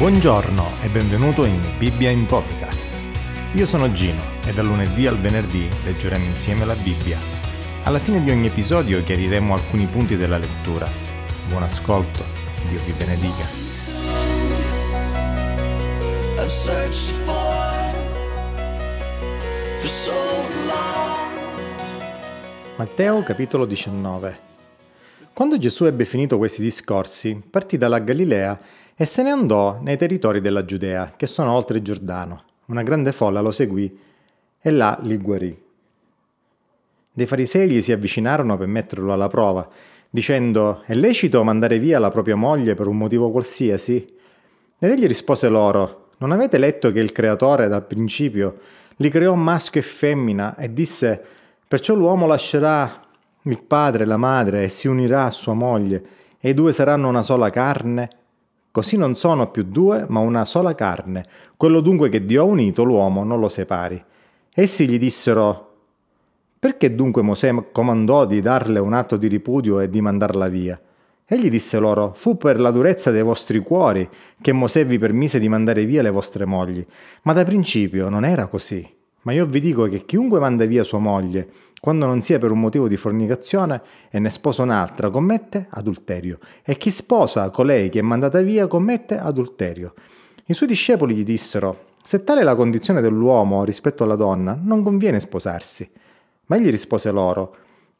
Buongiorno e benvenuto in Bibbia in Podcast. Io sono Gino e dal lunedì al venerdì leggeremo insieme la Bibbia. Alla fine di ogni episodio chiariremo alcuni punti della lettura. Buon ascolto, Dio vi benedica. Matteo capitolo 19. Quando Gesù ebbe finito questi discorsi, partì dalla Galilea e se ne andò nei territori della Giudea, che sono oltre il Giordano. Una grande folla lo seguì e là li guarì. Dei farisei gli si avvicinarono per metterlo alla prova, dicendo: «È lecito mandare via la propria moglie per un motivo qualsiasi?» Ed egli rispose loro: «Non avete letto che il Creatore dal principio li creò maschio e femmina e disse: perciò l'uomo lascerà il padre e la madre e si unirà a sua moglie e i due saranno una sola carne? Così non sono più due, ma una sola carne. Quello dunque che Dio ha unito, l'uomo non lo separi». Essi gli dissero: «Perché dunque Mosè comandò di darle un atto di ripudio e di mandarla via?» Egli disse loro: «Fu per la durezza dei vostri cuori che Mosè vi permise di mandare via le vostre mogli, ma da principio non era così. Ma io vi dico che chiunque manda via sua moglie, quando non sia per un motivo di fornicazione, e ne sposa un'altra, commette adulterio. E chi sposa colei che è mandata via, commette adulterio». I suoi discepoli gli dissero: «Se tale è la condizione dell'uomo rispetto alla donna, non conviene sposarsi». Ma egli rispose loro: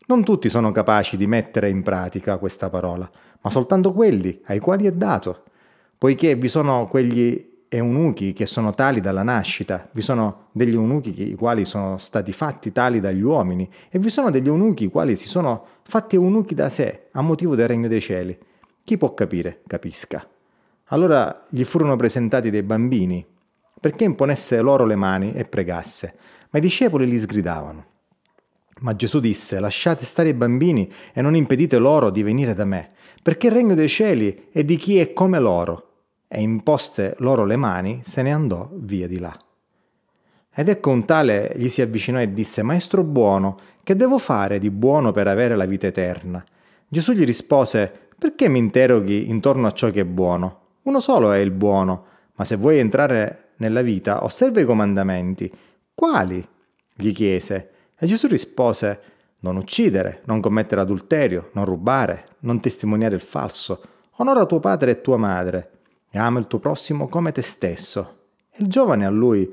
«Non tutti sono capaci di mettere in pratica questa parola, ma soltanto quelli ai quali è dato. Poiché vi sono quegli eunuchi che sono tali dalla nascita, vi sono degli eunuchi i quali sono stati fatti tali dagli uomini, e vi sono degli eunuchi i quali si sono fatti eunuchi da sé a motivo del Regno dei Cieli. Chi può capire, capisca». Allora gli furono presentati dei bambini perché imponesse loro le mani e pregasse, ma i discepoli li sgridavano. Ma Gesù disse: «Lasciate stare i bambini e non impedite loro di venire da me, perché il Regno dei Cieli è di chi è come loro». E imposte loro le mani, se ne andò via di là. Ed ecco un tale gli si avvicinò e disse: «Maestro buono, che devo fare di buono per avere la vita eterna?» Gesù gli rispose: «Perché mi interroghi intorno a ciò che è buono? Uno solo è il buono, ma se vuoi entrare nella vita, osserva i comandamenti». «Quali?» gli chiese. E Gesù rispose: «Non uccidere, non commettere adulterio, non rubare, non testimoniare il falso, onora tuo padre e tua madre, e ama il tuo prossimo come te stesso». E il giovane a lui: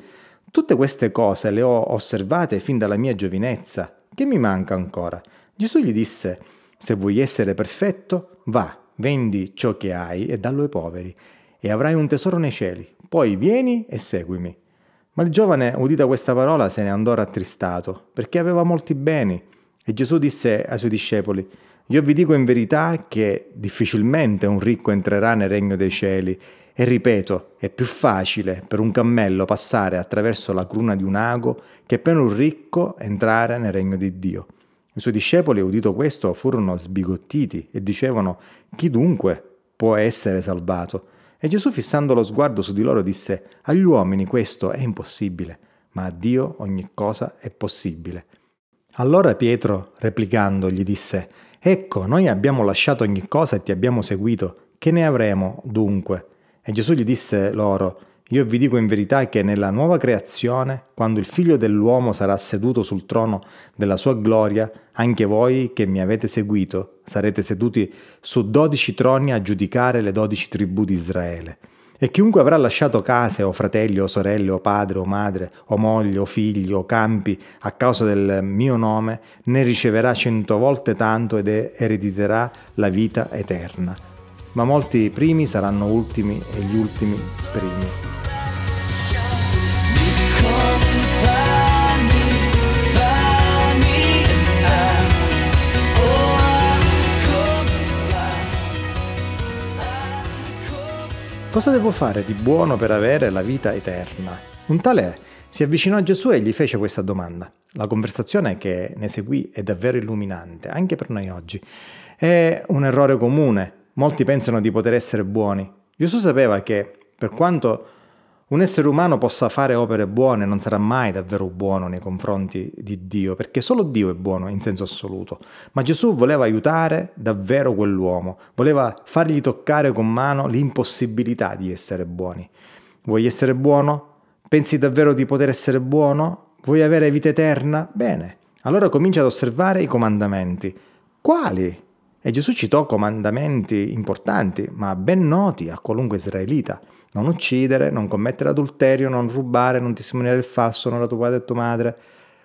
«Tutte queste cose le ho osservate fin dalla mia giovinezza, che mi manca ancora?» Gesù gli disse: «Se vuoi essere perfetto, va, vendi ciò che hai e dallo ai poveri, e avrai un tesoro nei cieli, poi vieni e seguimi». Ma il giovane, udita questa parola, se ne andò rattristato, perché aveva molti beni. E Gesù disse ai suoi discepoli: «Io vi dico in verità che difficilmente un ricco entrerà nel Regno dei Cieli, e ripeto, è più facile per un cammello passare attraverso la cruna di un ago che per un ricco entrare nel Regno di Dio». I suoi discepoli, udito questo, furono sbigottiti e dicevano: «Chi dunque può essere salvato?» E Gesù, fissando lo sguardo su di loro, disse: «Agli uomini questo è impossibile, ma a Dio ogni cosa è possibile». Allora Pietro, replicando, gli disse: «Ecco, noi abbiamo lasciato ogni cosa e ti abbiamo seguito, che ne avremo dunque?» E Gesù gli disse loro: «Io vi dico in verità che nella nuova creazione, quando il Figlio dell'Uomo sarà seduto sul trono della sua gloria, anche voi che mi avete seguito sarete seduti su 12 troni a giudicare le 12 tribù di Israele. E chiunque avrà lasciato case o fratelli o sorelle o padre o madre o moglie o figli o campi a causa del mio nome ne riceverà 100 volte tanto ed erediterà la vita eterna. Ma molti primi saranno ultimi e gli ultimi primi». Cosa devo fare di buono per avere la vita eterna? Un tale si avvicinò a Gesù e gli fece questa domanda. La conversazione che ne seguì è davvero illuminante, anche per noi oggi. È un errore comune. Molti pensano di poter essere buoni. Gesù sapeva che, per quanto un essere umano possa fare opere buone non sarà mai davvero buono nei confronti di Dio, perché solo Dio è buono in senso assoluto. Ma Gesù voleva aiutare davvero quell'uomo, voleva fargli toccare con mano l'impossibilità di essere buoni. Vuoi essere buono? Pensi davvero di poter essere buono? Vuoi avere vita eterna? Bene, allora comincia ad osservare i comandamenti. Quali? E Gesù citò comandamenti importanti, ma ben noti a qualunque israelita. Non uccidere, non commettere adulterio, non rubare, non testimoniare il falso, non la tua padre e tua madre.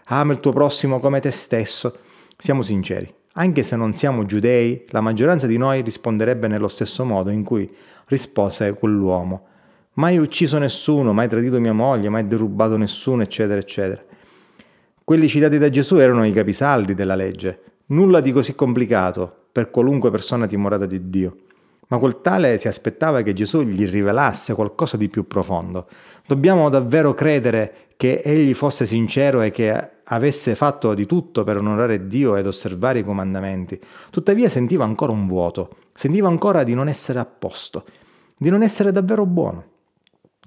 Ama il tuo prossimo come te stesso. Siamo sinceri, anche se non siamo giudei, la maggioranza di noi risponderebbe nello stesso modo in cui rispose quell'uomo. Mai ucciso nessuno, mai tradito mia moglie, mai derubato nessuno, eccetera, eccetera. Quelli citati da Gesù erano i capisaldi della legge. Nulla di così complicato per qualunque persona timorata di Dio. Ma quel tale si aspettava che Gesù gli rivelasse qualcosa di più profondo. Dobbiamo davvero credere che egli fosse sincero e che avesse fatto di tutto per onorare Dio ed osservare i comandamenti. Tuttavia sentiva ancora un vuoto, sentiva ancora di non essere a posto, di non essere davvero buono.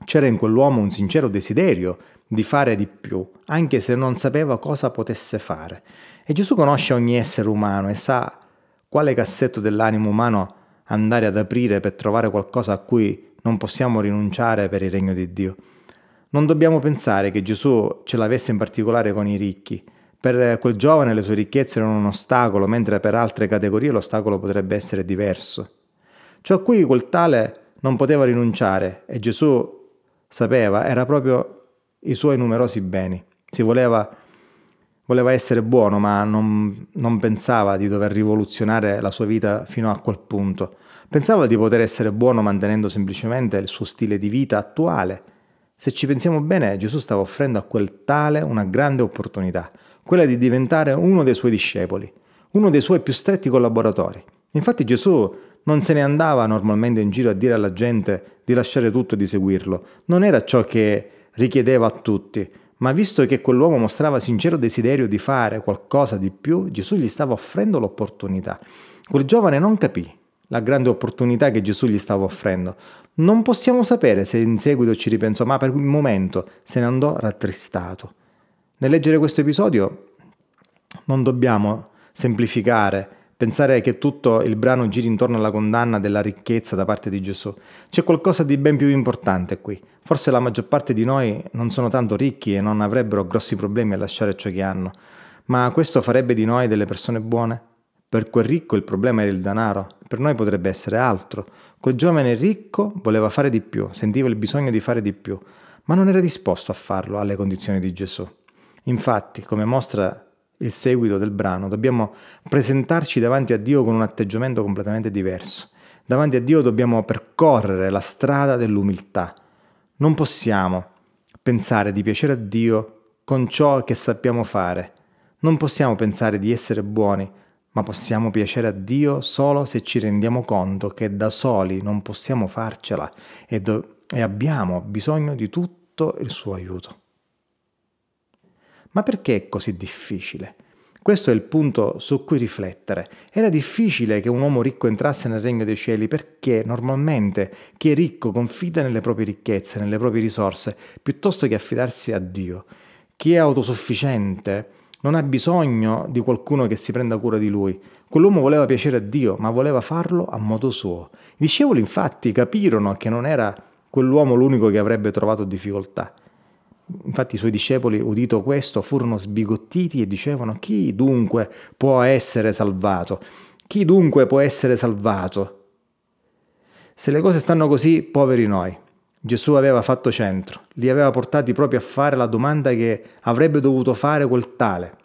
C'era in quell'uomo un sincero desiderio di fare di più, anche se non sapeva cosa potesse fare. E Gesù conosce ogni essere umano e sa quale cassetto dell'animo umano andare ad aprire per trovare qualcosa a cui non possiamo rinunciare per il regno di Dio. Non dobbiamo pensare che Gesù ce l'avesse in particolare con i ricchi. Per quel giovane le sue ricchezze erano un ostacolo, mentre per altre categorie l'ostacolo potrebbe essere diverso. Ciò a cui quel tale non poteva rinunciare, e Gesù sapeva, era proprio i suoi numerosi beni. Voleva essere buono, ma non pensava di dover rivoluzionare la sua vita fino a quel punto. Pensava di poter essere buono mantenendo semplicemente il suo stile di vita attuale. Se ci pensiamo bene, Gesù stava offrendo a quel tale una grande opportunità, quella di diventare uno dei suoi discepoli, uno dei suoi più stretti collaboratori. Infatti Gesù non se ne andava normalmente in giro a dire alla gente di lasciare tutto e di seguirlo. Non era ciò che richiedeva a tutti. Ma visto che quell'uomo mostrava sincero desiderio di fare qualcosa di più, Gesù gli stava offrendo l'opportunità. Quel giovane non capì la grande opportunità che Gesù gli stava offrendo. Non possiamo sapere se in seguito ci ripensò, ma per il momento se ne andò rattristato. Nel leggere questo episodio non dobbiamo semplificare, pensare che tutto il brano giri intorno alla condanna della ricchezza da parte di Gesù. C'è qualcosa di ben più importante qui. Forse la maggior parte di noi non sono tanto ricchi e non avrebbero grossi problemi a lasciare ciò che hanno, ma questo farebbe di noi delle persone buone? Per quel ricco il problema era il denaro, per noi potrebbe essere altro. Quel giovane ricco voleva fare di più, sentiva il bisogno di fare di più, ma non era disposto a farlo alle condizioni di Gesù. Infatti, come mostra il seguito del brano, dobbiamo presentarci davanti a Dio con un atteggiamento completamente diverso. Davanti a Dio dobbiamo percorrere la strada dell'umiltà. Non possiamo pensare di piacere a Dio con ciò che sappiamo fare. Non possiamo pensare di essere buoni, ma possiamo piacere a Dio solo se ci rendiamo conto che da soli non possiamo farcela e abbiamo bisogno di tutto il suo aiuto. Ma perché è così difficile? Questo è il punto su cui riflettere. Era difficile che un uomo ricco entrasse nel Regno dei Cieli perché normalmente chi è ricco confida nelle proprie ricchezze, nelle proprie risorse, piuttosto che affidarsi a Dio. Chi è autosufficiente non ha bisogno di qualcuno che si prenda cura di lui. Quell'uomo voleva piacere a Dio, ma voleva farlo a modo suo. I discepoli infatti capirono che non era quell'uomo l'unico che avrebbe trovato difficoltà. Infatti i suoi discepoli, udito questo, furono sbigottiti e dicevano: chi dunque può essere salvato? Chi dunque può essere salvato? Se le cose stanno così, poveri noi. Gesù aveva fatto centro, li aveva portati proprio a fare la domanda che avrebbe dovuto fare quel tale.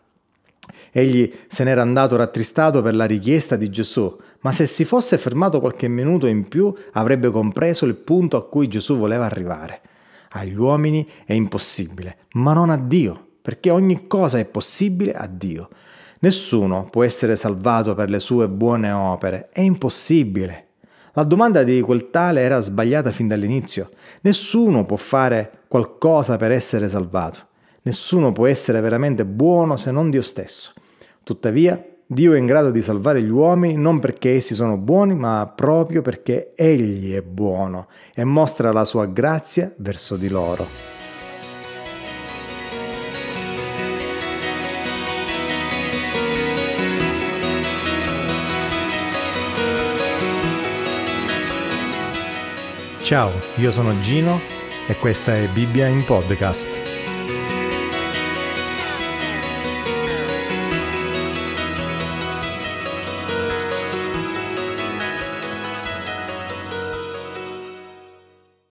Egli se n'era andato rattristato per la richiesta di Gesù, ma se si fosse fermato qualche minuto in più avrebbe compreso il punto a cui Gesù voleva arrivare. Agli uomini è impossibile, ma non a Dio, perché ogni cosa è possibile a Dio. Nessuno può essere salvato per le sue buone opere, è impossibile. La domanda di quel tale era sbagliata fin dall'inizio. Nessuno può fare qualcosa per essere salvato. Nessuno può essere veramente buono se non Dio stesso. Tuttavia, Dio è in grado di salvare gli uomini non perché essi sono buoni, ma proprio perché Egli è buono e mostra la sua grazia verso di loro. Ciao, io sono Gino e questa è Bibbia in Podcast.